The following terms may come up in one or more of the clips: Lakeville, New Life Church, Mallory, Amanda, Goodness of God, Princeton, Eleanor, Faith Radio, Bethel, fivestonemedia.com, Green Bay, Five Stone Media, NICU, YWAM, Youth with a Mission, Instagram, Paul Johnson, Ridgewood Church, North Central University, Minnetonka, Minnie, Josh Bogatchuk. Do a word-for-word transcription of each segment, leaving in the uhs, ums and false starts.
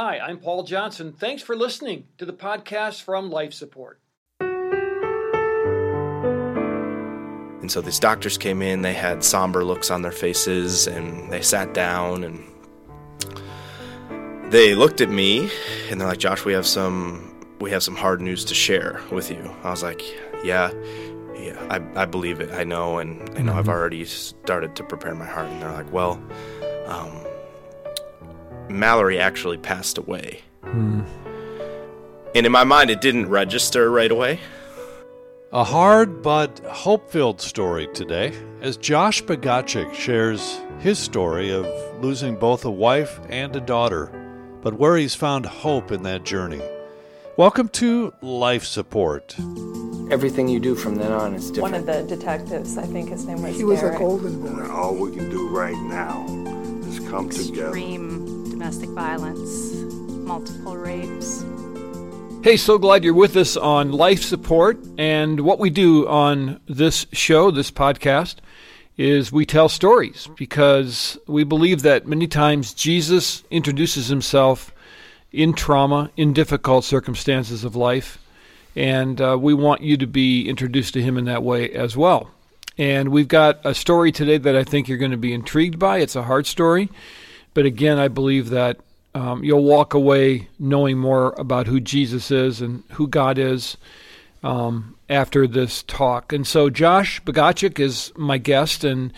Hi, I'm Paul Johnson. Thanks for listening to the podcast from Life Support. And so these doctors came in, they had somber looks on their faces, and they sat down, and they looked at me, and they're like, Josh, we have some we have some hard news to share with you. I was like, yeah, yeah, I, I believe it, I know, and I know mm-hmm. I've already started to prepare my heart. And they're like, well, um, Mallory actually passed away. Mm. And in my mind, it didn't register right away. A hard but hope-filled story today as Josh Bogatchuk shares his story of losing both a wife and a daughter, but where he's found hope in that journey. Welcome to Life Support. Everything you do from then on is different. One of the detectives, I think his name was He was Derek. A golden boy. And all we can do right now is come Extreme together. Extreme domestic violence, multiple rapes. Hey, so glad you're with us on Life Support, and what we do on this show, this podcast, is we tell stories because we believe that many times Jesus introduces himself in trauma, in difficult circumstances of life, and uh, we want you to be introduced to him in that way as well. And we've got a story today that I think you're going to be intrigued by. It's a hard story, but again, I believe that Um, you'll walk away knowing more about who Jesus is and who God is um, after this talk. And so Josh Bogatchuk is my guest. And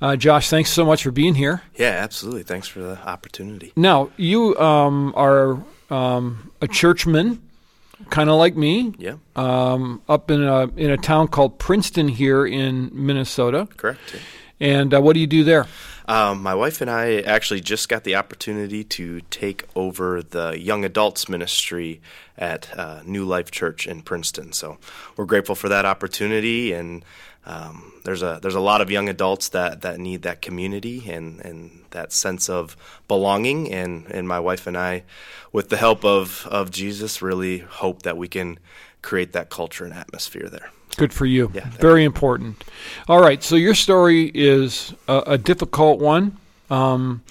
uh, Josh, thanks so much for being here. Yeah, absolutely. Thanks for the opportunity. Now, you um, are um, a churchman, kind of like me. Yeah. Um, up in a in a town called Princeton here in Minnesota. Correct. Yeah. And uh, what do you do there? Um, my wife and I actually just got the opportunity to take over the young adults ministry at uh, New Life Church in Princeton. So we're grateful for that opportunity, and um, there's a there's a lot of young adults that, that need that community and, and that sense of belonging. And, and my wife and I, with the help of, of Jesus, really hope that we can create that culture and atmosphere there. Good for you. Yeah, very important. All right, so your story is a, a difficult one, um,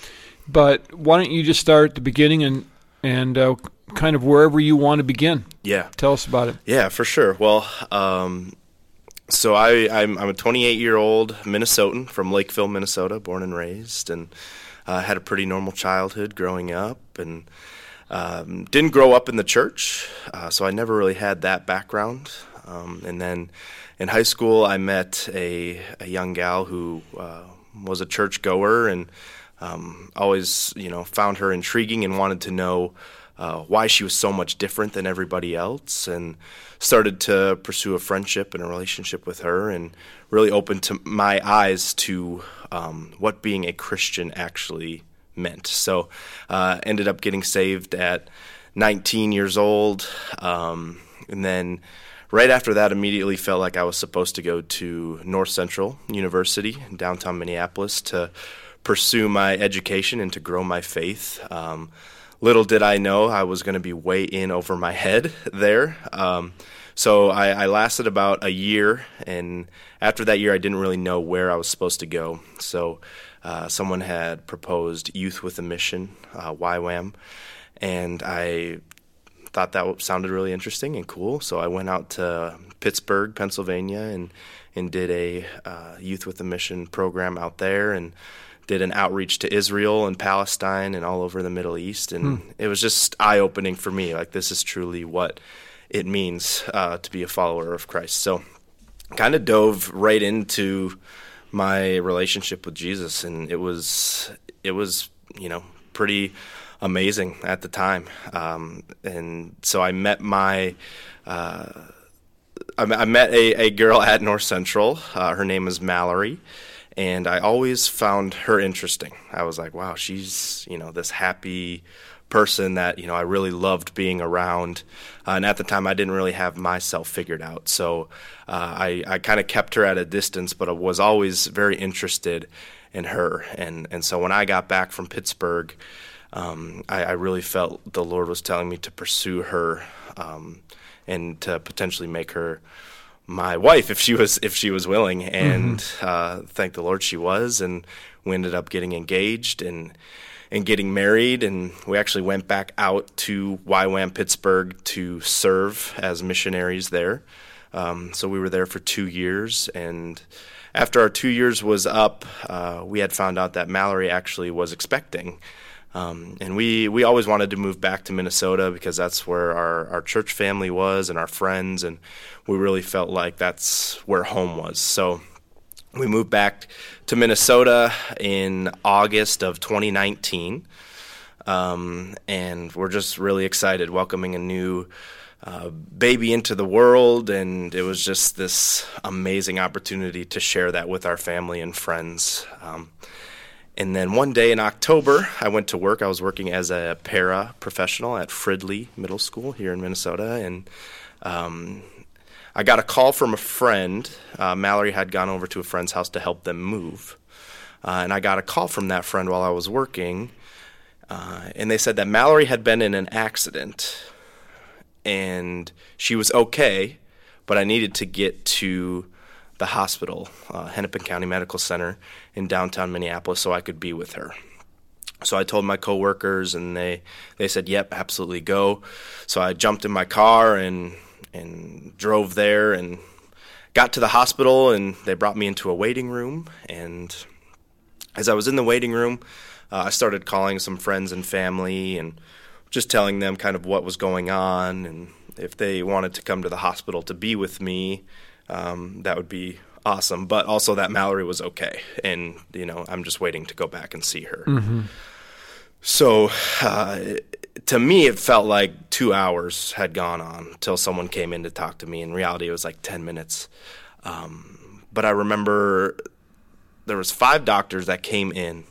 but why don't you just start at the beginning and and uh, kind of wherever you want to begin. Yeah. Tell us about it. Yeah, for sure. Well, um, so I, I'm, I'm a twenty-eight-year-old Minnesotan from Lakeville, Minnesota, born and raised, and uh, had a pretty normal childhood growing up, and um, didn't grow up in the church, uh, so I never really had that background. Um, and then in high school, I met a, a young gal who uh, was a churchgoer, and um, always, you know, found her intriguing and wanted to know uh, why she was so much different than everybody else, and started to pursue a friendship and a relationship with her, and really opened to my eyes to um, what being a Christian actually meant. So uh, ended up getting saved at nineteen years old, um, and then right after that, immediately felt like I was supposed to go to North Central University in downtown Minneapolis to pursue my education and to grow my faith. Um, little did I know I was going to be way in over my head there. Um, so I, I lasted about a year, and after that year, I didn't really know where I was supposed to go. So uh, someone had proposed Youth with a Mission, uh, Y WAM, and I thought that sounded really interesting and cool, so I went out to Pittsburgh, Pennsylvania, and and did a uh, Youth with a Mission program out there, and did an outreach to Israel and Palestine and all over the Middle East, and hmm. it was just eye-opening for me. Like, this is truly what it means uh, to be a follower of Christ. So kind of dove right into my relationship with Jesus, and it was it was, you know, pretty amazing at the time, um, and so I met my, uh, I, I met a, a girl at North Central. Uh, her name is Mallory, and I always found her interesting. I was like, wow, she's, you know, this happy person that, you know, I really loved being around, uh, and at the time I didn't really have myself figured out, so uh, I, I kind of kept her at a distance, but I was always very interested in her, and and so when I got back from Pittsburgh, Um, I, I really felt the Lord was telling me to pursue her, um, and to potentially make her my wife if she was if she was willing. And mm-hmm. uh, thank the Lord she was, and we ended up getting engaged. And and getting married, and we actually went back out to Y WAM Pittsburgh to serve as missionaries there. Um, so we were there for two years, and after our two years was up, uh, we had found out that Mallory actually was expecting. Um, and we, we always wanted to move back to Minnesota because that's where our, our church family was and our friends, and we really felt like that's where home was. So we moved back to Minnesota in August of twenty nineteen, um, and we're just really excited, welcoming a new Uh, baby into the world, and it was just this amazing opportunity to share that with our family and friends. Um, and then one day in October, I went to work. I was working as a para professional at Fridley Middle School here in Minnesota, and um, I got a call from a friend. Uh, Mallory had gone over to a friend's house to help them move, uh, and I got a call from that friend while I was working, uh, and they said that Mallory had been in an accident. And she was okay, but I needed to get to the hospital, uh, Hennepl County Medical Center in downtown Minneapolis, so I could be with her. So I told my coworkers, and they, they said, yep, absolutely go. So I jumped in my car and and drove there and got to the hospital, and they brought me into a waiting room. And as I was in the waiting room, uh, I started calling some friends and family and just telling them kind of what was going on, and if they wanted to come to the hospital to be with me, um, that would be awesome. But also that Mallory was okay, and, you know, I'm just waiting to go back and see her. Mm-hmm. So uh, to me, it felt like two hours had gone on till someone came in to talk to me. In reality, it was like ten minutes. Um, but I remember there was five doctors that came in.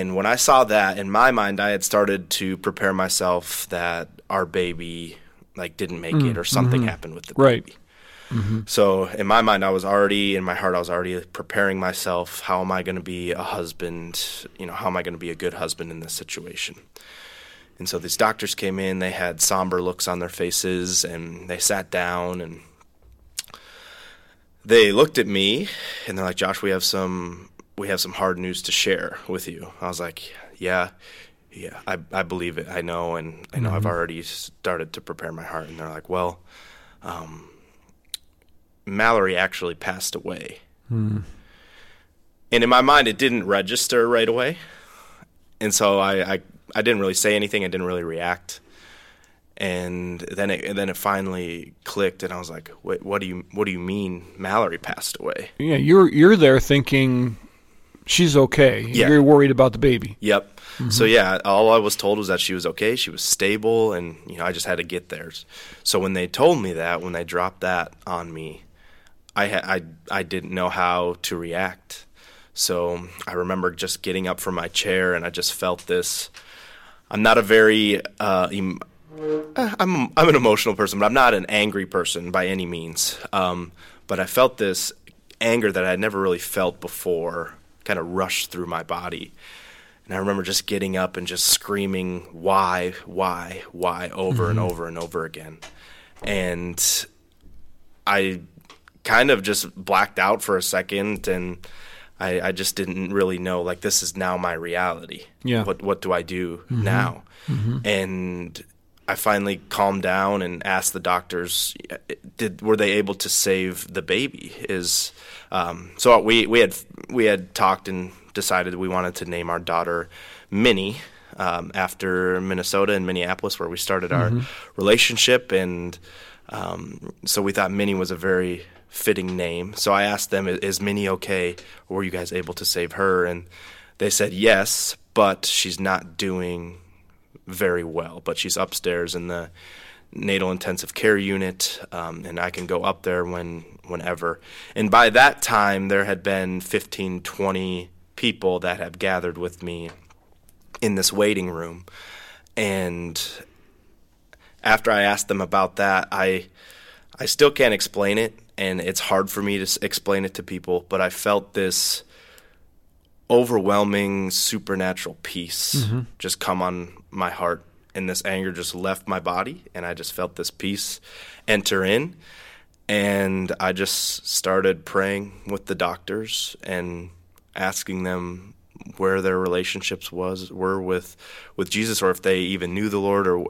And when I saw that, in my mind, I had started to prepare myself that our baby, like, didn't make mm, it or something mm-hmm. happened with the right. baby. Mm-hmm. So in my mind, I was already, in my heart, I was already preparing myself. How am I going to be a husband? You know, how am I going to be a good husband in this situation? And so these doctors came in. They had somber looks on their faces, and they sat down, and they looked at me, and they're like, Josh, we have some... we have some hard news to share with you. I was like, yeah, yeah, I, I believe it. I know, and I know mm-hmm. I've already started to prepare my heart. And they're like, well, um, Mallory actually passed away. Mm. And in my mind, it didn't register right away. And so I, I, I didn't really say anything. I didn't really react. And then it and then it finally clicked, and I was like, wait, what do you what do you mean Mallory passed away? Yeah, you're you're there thinking she's okay. Yeah. You're worried about the baby. Yep. Mm-hmm. So, yeah, all I was told was that she was okay. She was stable, and, you know, I just had to get there. So when they told me that, when they dropped that on me, I ha- I, I didn't know how to react. So I remember just getting up from my chair, and I just felt this. I'm not a very uh, – em- I'm, I'm an emotional person, but I'm not an angry person by any means. Um, but I felt this anger that I had never really felt before kind of rushed through my body. And I remember just getting up and just screaming, why, why, why, over mm-hmm. and over and over again. And I kind of just blacked out for a second, and I, I just didn't really know, like, this is now my reality. Yeah. What, what do I do mm-hmm. now? Mm-hmm. And I finally calmed down and asked the doctors, "Did were they able to save the baby?" Is um, so we we had we had talked and decided we wanted to name our daughter Minnie um, after Minnesota and Minneapolis, where we started mm-hmm. our relationship, and um, so we thought Minnie was a very fitting name. So I asked them, "Is Minnie okay? Were you guys able to save her?" And they said yes, but she's not doing very well, but she's upstairs in the natal intensive care unit, um, and I can go up there when whenever. And by that time, there had been fifteen, twenty people that had gathered with me in this waiting room. And after I asked them about that, I I still can't explain it, and it's hard for me to explain it to people, but I felt this overwhelming supernatural peace mm-hmm. just come on my heart, and this anger just left my body, and I just felt this peace enter in, and I just started praying with the doctors and asking them where their relationships was were with with Jesus, or if they even knew the Lord. Or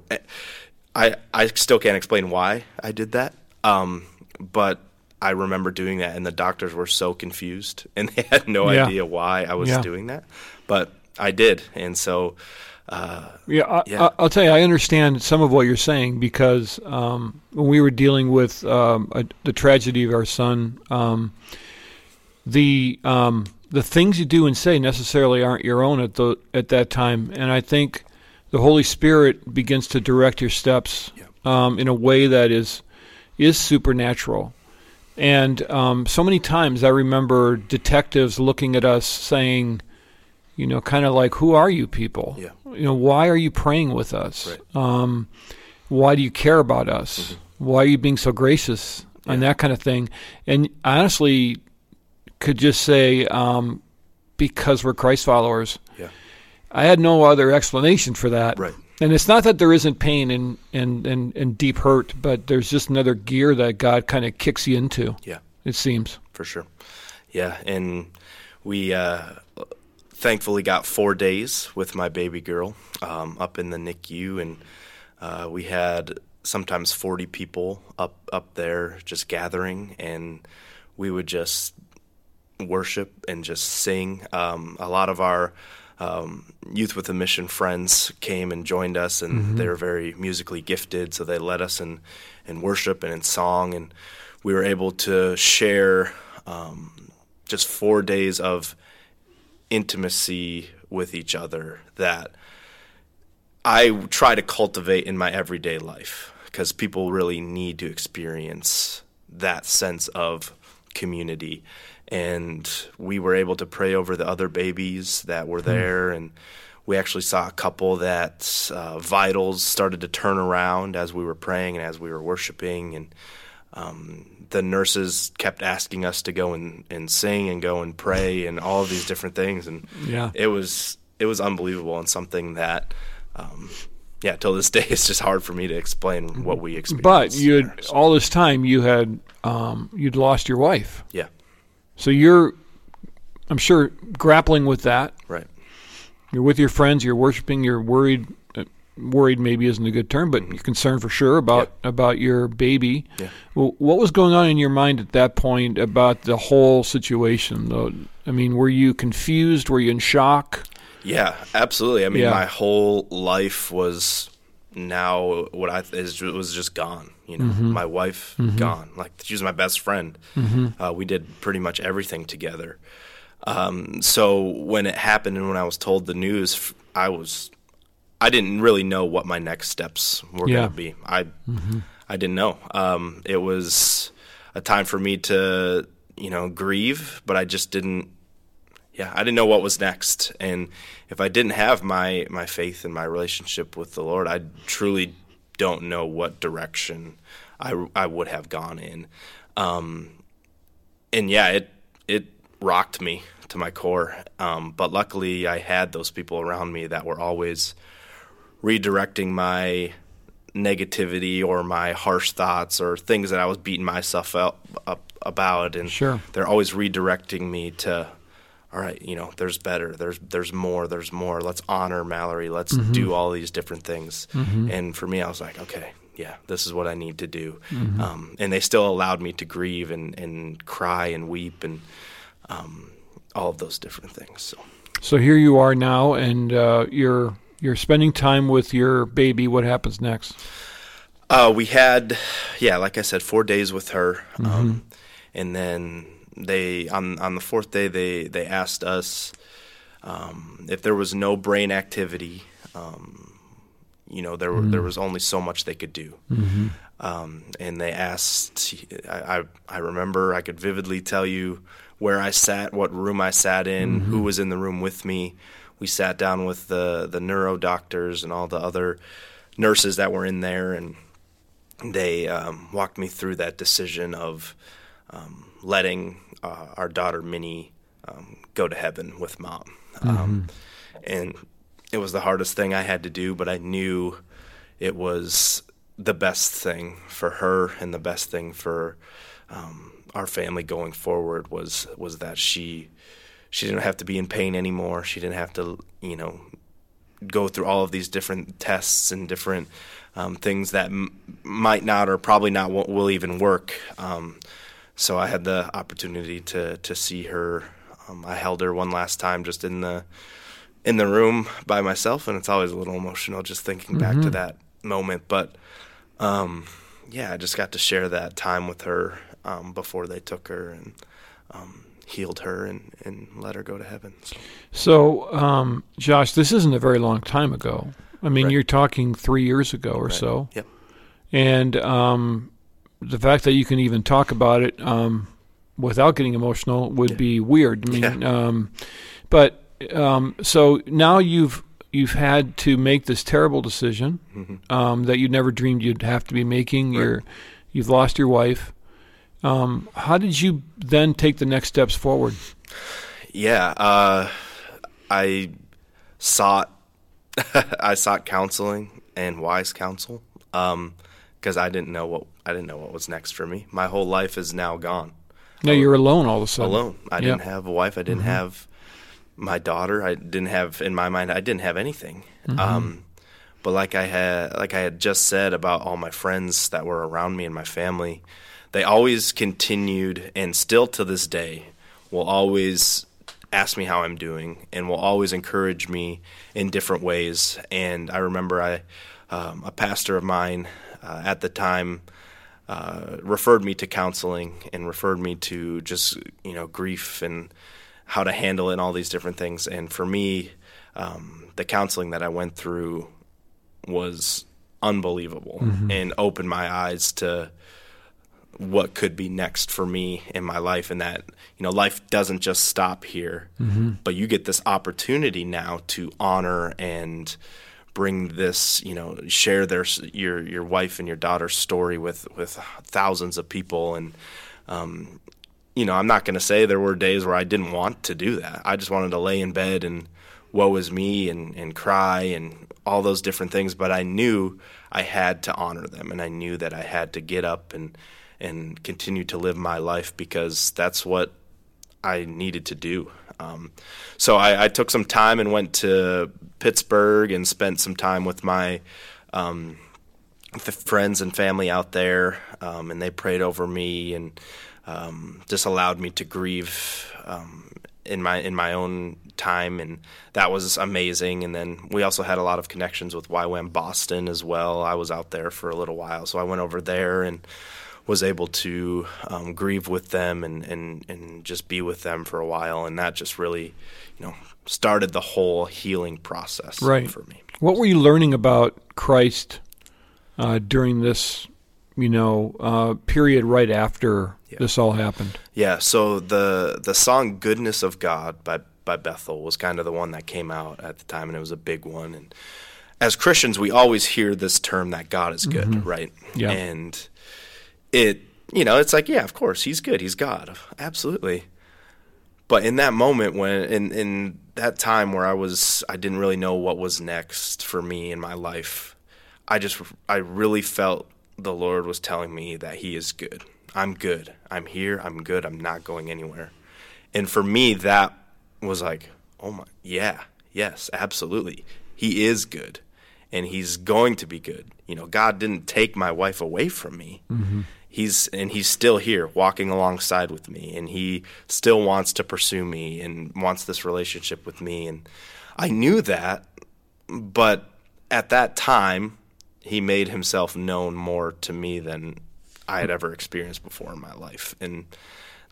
I I still can't explain why I did that, um, but I remember doing that, and the doctors were so confused, and they had no yeah. idea why I was yeah. doing that, but I did, and so. Uh, yeah, I, yeah, I'll tell you, I understand some of what you're saying, because um, when we were dealing with um, a, the tragedy of our son, um, the um, the things you do and say necessarily aren't your own at the at that time, and I think the Holy Spirit begins to direct your steps yeah. um, in a way that is is supernatural. And um, so many times I remember detectives looking at us saying, you know, kind of like, who are you people? Yeah. You know, why are you praying with us? Right. Um, why do you care about us? Mm-hmm. Why are you being so gracious? Yeah. And that kind of thing. And I honestly could just say, um, because we're Christ followers. Yeah. I had no other explanation for that. Right. And it's not that there isn't pain and, and, and, and deep hurt, but there's just another gear that God kind of kicks you into. Yeah. It seems. For sure. Yeah. And we... Uh, thankfully got four days with my baby girl um, up in the N I C U, and uh, we had sometimes forty people up, up there just gathering, and we would just worship and just sing. Um, a lot of our um, Youth with a Mission friends came and joined us, and mm-hmm. they were very musically gifted, so they led us in, in worship and in song, and we were able to share um, just four days of intimacy with each other that I try to cultivate in my everyday life, because people really need to experience that sense of community. And we were able to pray over the other babies that were there, and we actually saw a couple that uh, vitals started to turn around as we were praying and as we were worshiping, and Um, the nurses kept asking us to go and, and sing and go and pray and all of these different things. And yeah. it was it was unbelievable, and something that, um, yeah, till this day, it's just hard for me to explain what we experienced. But you had, so. all this time you had, um, you'd lost your wife. Yeah. So you're, I'm sure, grappling with that. Right. You're with your friends, you're worshiping, you're worried. Worried maybe isn't a good term, but you're concerned for sure about, yeah. about your baby. Yeah. Well, what was going on in your mind at that point about the whole situation, though? I mean, were you confused? Were you in shock? Yeah, absolutely. I mean, yeah. my whole life was now what I is was just gone. You know, mm-hmm. my wife mm-hmm. gone. Like, she was my best friend. Mm-hmm. Uh, we did pretty much everything together. Um, so when it happened and when I was told the news, I was. I didn't really know what my next steps were yeah. going to be. I mm-hmm. I didn't know. Um, it was a time for me to, you know, grieve, but I just didn't, yeah, I didn't know what was next. And if I didn't have my, my faith and my relationship with the Lord, I truly don't know what direction I, I would have gone in. Um, and, yeah, it it rocked me to my core. Um, but luckily I had those people around me that were always – redirecting my negativity or my harsh thoughts or things that I was beating myself up, up about, and sure. they're always redirecting me to, all right, you know, there's better, there's there's more, there's more. Let's honor Mallory. Let's mm-hmm. do all these different things. Mm-hmm. And for me, I was like, okay, yeah, this is what I need to do. Mm-hmm. Um, and they still allowed me to grieve and, and cry and weep and um, all of those different things. So, so here you are now, and uh, you're. You're spending time with your baby. What happens next? Uh, we had, yeah, like I said, four days with her, mm-hmm. um, and then they on on the fourth day they they asked us um, if there was no brain activity. Um, you know, there mm-hmm. there was only so much they could do, mm-hmm. um, and they asked. I, I I remember I could vividly tell you where I sat, what room I sat in, mm-hmm. who was in the room with me. We sat down with the, the neuro doctors and all the other nurses that were in there, and they um, walked me through that decision of um, letting uh, our daughter Minnie um, go to heaven with mom. Mm-hmm. Um, and it was the hardest thing I had to do, but I knew it was the best thing for her and the best thing for um, our family going forward was was that she – she didn't have to be in pain anymore. She didn't have to, you know, go through all of these different tests and different um, things that m- might not or probably not w- will even work. Um, so I had the opportunity to to see her. Um, I held her one last time just in the in the room by myself, and it's always a little emotional just thinking mm-hmm. back to that moment. But um, yeah, I just got to share that time with her um, before they took her and um, healed her and, and let her go to heaven. So, so um, Josh, this isn't a very long time ago. I mean, right. You're talking three years ago or right. so. Yep. And um, the fact that you can even talk about it um, without getting emotional would yeah. be weird. I mean, yeah. um, but um, so now you've you've had to make this terrible decision mm-hmm. um, that you never dreamed you'd have to be making. Right. You're, you've lost your wife. Um, how did you then take the next steps forward? Yeah, uh, I sought I sought counseling and wise counsel because um, I didn't know what I didn't know what was next for me. My whole life is now gone. No, you're alone all of a sudden. Alone. I yep. didn't have a wife. I didn't mm-hmm. have my daughter. I didn't have in my mind. I didn't have anything. Mm-hmm. Um, but like I had like I had just said about all my friends that were around me and my family. They always continued and still to this day will always ask me how I'm doing and will always encourage me in different ways. And I remember I, um, a pastor of mine uh, at the time uh, referred me to counseling and referred me to just, you know, grief and how to handle it and all these different things. And for me, um, the counseling that I went through was unbelievable mm-hmm. and opened my eyes to what could be next for me in my life, and that, you know, life doesn't just stop here, mm-hmm. but you get this opportunity now to honor and bring this, you know, share their your your wife and your daughter's story with, with thousands of people. And, um, you know, I'm not going to say there were days where I didn't want to do that. I just wanted to lay in bed and woe is me and, and cry and all those different things, but I knew I had to honor them, and I knew that I had to get up and and continue to live my life because that's what I needed to do. Um, so I, I took some time and went to Pittsburgh and spent some time with my um, friends and family out there, um, and they prayed over me and um, just allowed me to grieve um, in my in my own time, and that was amazing. And then we also had a lot of connections with Y WAM Boston as well. I was out there for a little while, so I went over there and was able to um, grieve with them and, and, and just be with them for a while. And that just really, you know, started the whole healing process right. for me. What were you learning about Christ uh, during this, you know, uh, period right after yeah. this all happened? Yeah, so the the song Goodness of God by, by Bethel was kind of the one that came out at the time, and it was a big one. And as Christians, we always hear this term that God is good, mm-hmm. right? Yeah. And it, you know, it's like, yeah, of course, he's good. He's God. Absolutely. But in that moment when, in, in that time where I was, I didn't really know what was next for me in my life. I just, I really felt the Lord was telling me that he is good. I'm good. I'm here. I'm good. I'm not going anywhere. And for me, that was like, oh my, yeah, yes, absolutely. He is good. And he's going to be good. You know, God didn't take my wife away from me. Mm-hmm. He's and he's still here walking alongside with me, and he still wants to pursue me and wants this relationship with me. And I knew that, but at that time, he made himself known more to me than I had ever experienced before in my life. And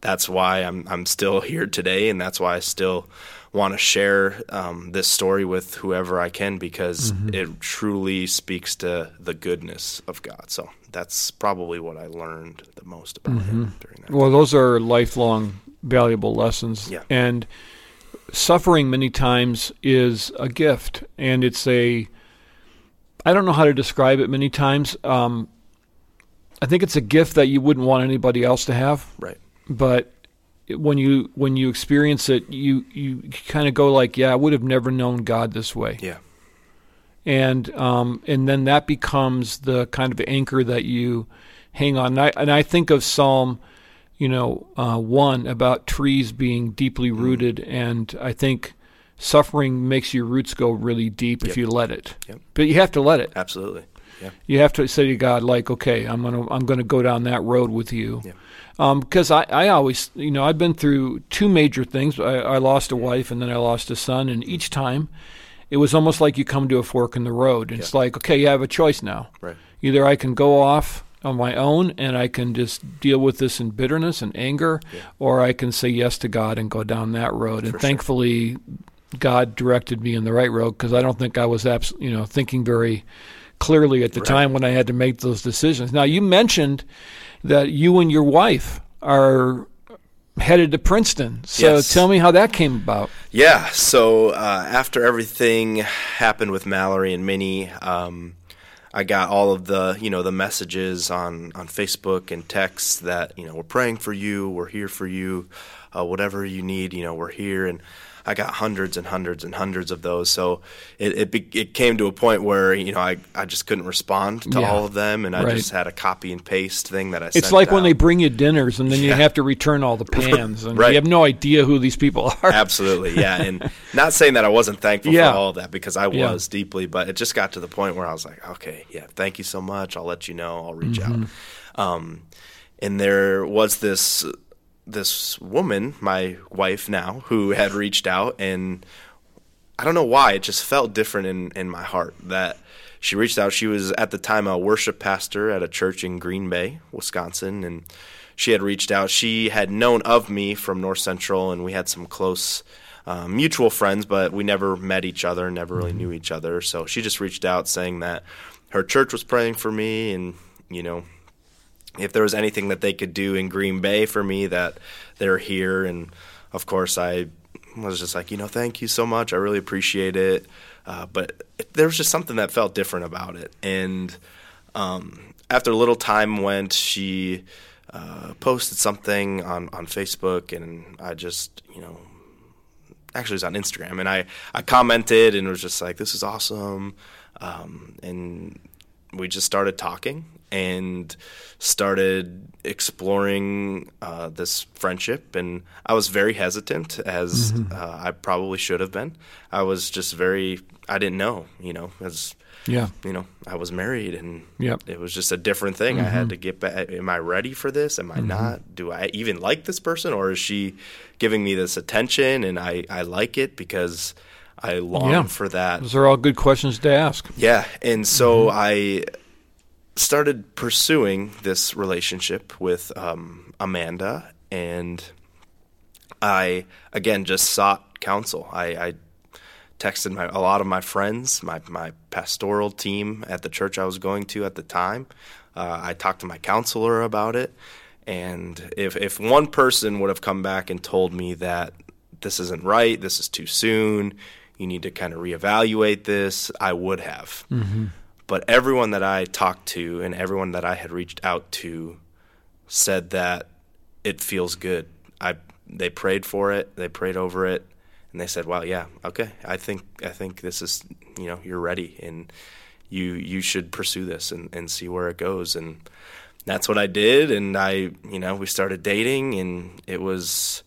that's why I'm I'm still here today, and that's why I still want to share um, this story with whoever I can, because mm-hmm. it truly speaks to the goodness of God. So that's probably what I learned the most about mm-hmm. him during that. Well, time. Those are lifelong, valuable lessons. Yeah. And suffering many times is a gift, and it's a – I don't know how to describe it many times. Um, I think it's a gift that you wouldn't want anybody else to have. Right. But when you when you experience it, you, you kind of go like, yeah, I would have never known God this way. Yeah. And um and then that becomes the kind of anchor that you hang on. And I, and I think of Psalm you know, uh, one about trees being deeply rooted, and I think suffering makes your roots go really deep yep. if you let it. Yep. But you have to let it. Absolutely. Yeah. You have to say to God, like, okay, I'm gonna I'm gonna go down that road with you, yeah. um, because I, I always, you know, I've been through two major things. I, I lost a wife, and then I lost a son, and each time, it was almost like you come to a fork in the road. And yeah. It's like, okay, I have a choice now. Right. Either I can go off on my own, and I can just deal with this in bitterness and anger, yeah. or I can say yes to God and go down that road. For and sure. Thankfully, God directed me in the right road, because I don't think I was, abs- you know, thinking very clearly at the right. time when I had to make those decisions. Now, you mentioned that you and your wife are headed to Princeton. So yes. Tell me how that came about. Yeah. So uh, after everything happened with Mallory and Minnie, um, I got all of the, you know, the messages on, on Facebook and texts that, you know, we're praying for you, we're here for you, uh, whatever you need, you know, we're here. And I got hundreds and hundreds and hundreds of those. So it it, be, it came to a point where, you know, I, I just couldn't respond to yeah. all of them, and I right. just had a copy and paste thing that I it's sent It's like out. When they bring you dinners and then yeah. you have to return all the pans, and right. you have no idea who these people are. Absolutely, yeah. And not saying that I wasn't thankful yeah. for all of that, because I yeah. was deeply, but it just got to the point where I was like, okay, yeah, thank you so much. I'll let you know. I'll reach mm-hmm. out. Um, and there was this... this woman, my wife now, who had reached out, and I don't know why, it just felt different in, in my heart that she reached out. She was at the time a worship pastor at a church in Green Bay, Wisconsin, and she had reached out. She had known of me from North Central, and we had some close uh, mutual friends, but we never met each other, never really knew each other. So she just reached out saying that her church was praying for me, and, you know, if there was anything that they could do in Green Bay for me, that they're here. And, of course, I was just like, you know, thank you so much. I really appreciate it. Uh, but there was just something that felt different about it. And um, after a little time went, she uh, posted something on, on Facebook, and I just, you know, actually it was on Instagram. And I, I commented and was just like, this is awesome. Um, and we just started talking. And started exploring uh, this friendship, and I was very hesitant, as mm-hmm. uh, I probably should have been. I was just very, I didn't know, you know, as yeah, you know, I was married, and yep. it was just a different thing. Mm-hmm. I had to get back. Am I ready for this? Am I mm-hmm. not? Do I even like this person, or is she giving me this attention? And I, I like it because I long yeah. for that. Those are all good questions to ask. Yeah, and so mm-hmm. I. started pursuing this relationship with um, Amanda, and I, again, just sought counsel. I, I texted my, a lot of my friends, my, my pastoral team at the church I was going to at the time. Uh, I talked to my counselor about it, and if, if one person would have come back and told me that this isn't right, this is too soon, you need to kind of reevaluate this, I would have. Mm-hmm. But everyone that I talked to and everyone that I had reached out to said that it feels good. I they prayed for it, they prayed over it, and they said, "Wow, yeah, okay. I think I think this is, you know, you're ready, and you you should pursue this and, and see where it goes." And that's what I did. And I, you know, we started dating, and it was.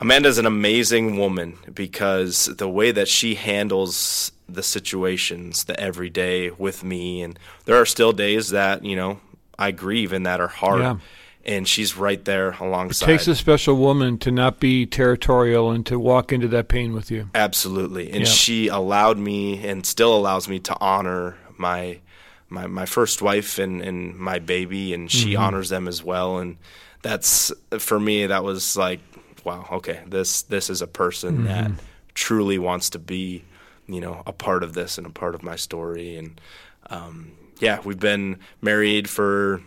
Amanda's an amazing woman, because the way that she handles the situations, the everyday with me, and there are still days that, you know, I grieve and that are hard, yeah. and she's right there alongside. It takes a special woman to not be territorial and to walk into that pain with you. Absolutely, and yeah. she allowed me and still allows me to honor my my, my first wife and, and my baby, and she mm-hmm. honors them as well, and that's, for me, that was like, wow, okay, this this is a person mm-hmm. that truly wants to be, you know, a part of this and a part of my story. And, um, yeah, we've been married for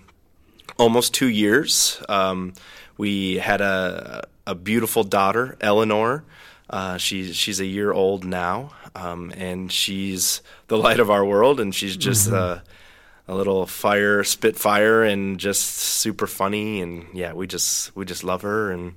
almost two years. Um, we had a a beautiful daughter, Eleanor. Uh, she, she's a year old now, um, and she's the light of our world, and she's just mm-hmm. a, a little fire, spitfire, and just super funny. And, yeah, we just we just love her, and...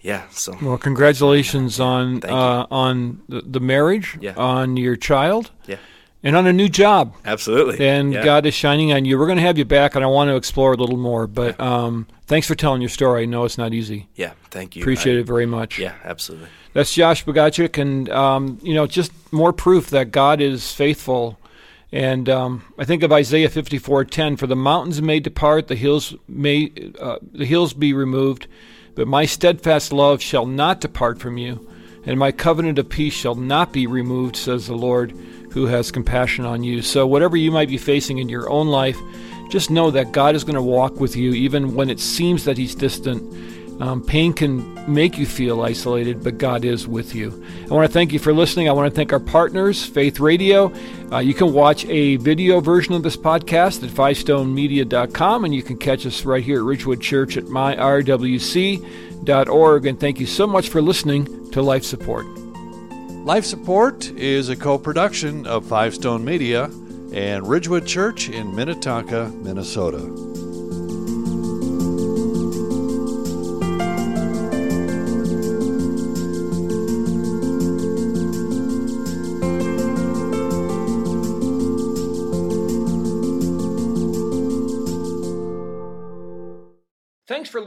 Yeah. So well, congratulations on uh, on the, the marriage, yeah. on your child, yeah, and on a new job. Absolutely. And yeah. God is shining on you. We're going to have you back, and I want to explore a little more. But um, thanks for telling your story. I know it's not easy. Yeah, thank you. Appreciate I, it very much. Yeah, absolutely. That's Josh Bogatchuk, and um, you know, just more proof that God is faithful. And um, I think of Isaiah fifty-four ten, for the mountains may depart, the hills may uh, the hills be removed, but my steadfast love shall not depart from you, and my covenant of peace shall not be removed, says the Lord, who has compassion on you. So whatever you might be facing in your own life, just know that God is going to walk with you, even when it seems that he's distant. Um, pain can make you feel isolated, but God is with you. I want to thank you for listening. I want to thank our partners, Faith Radio. Uh, you can watch a video version of this podcast at five stone media dot com, and you can catch us right here at Ridgewood Church at my r w c dot org. And thank you so much for listening to Life Support. Life Support is a co-production of Five Stone Media and Ridgewood Church in Minnetonka, Minnesota. Thanks for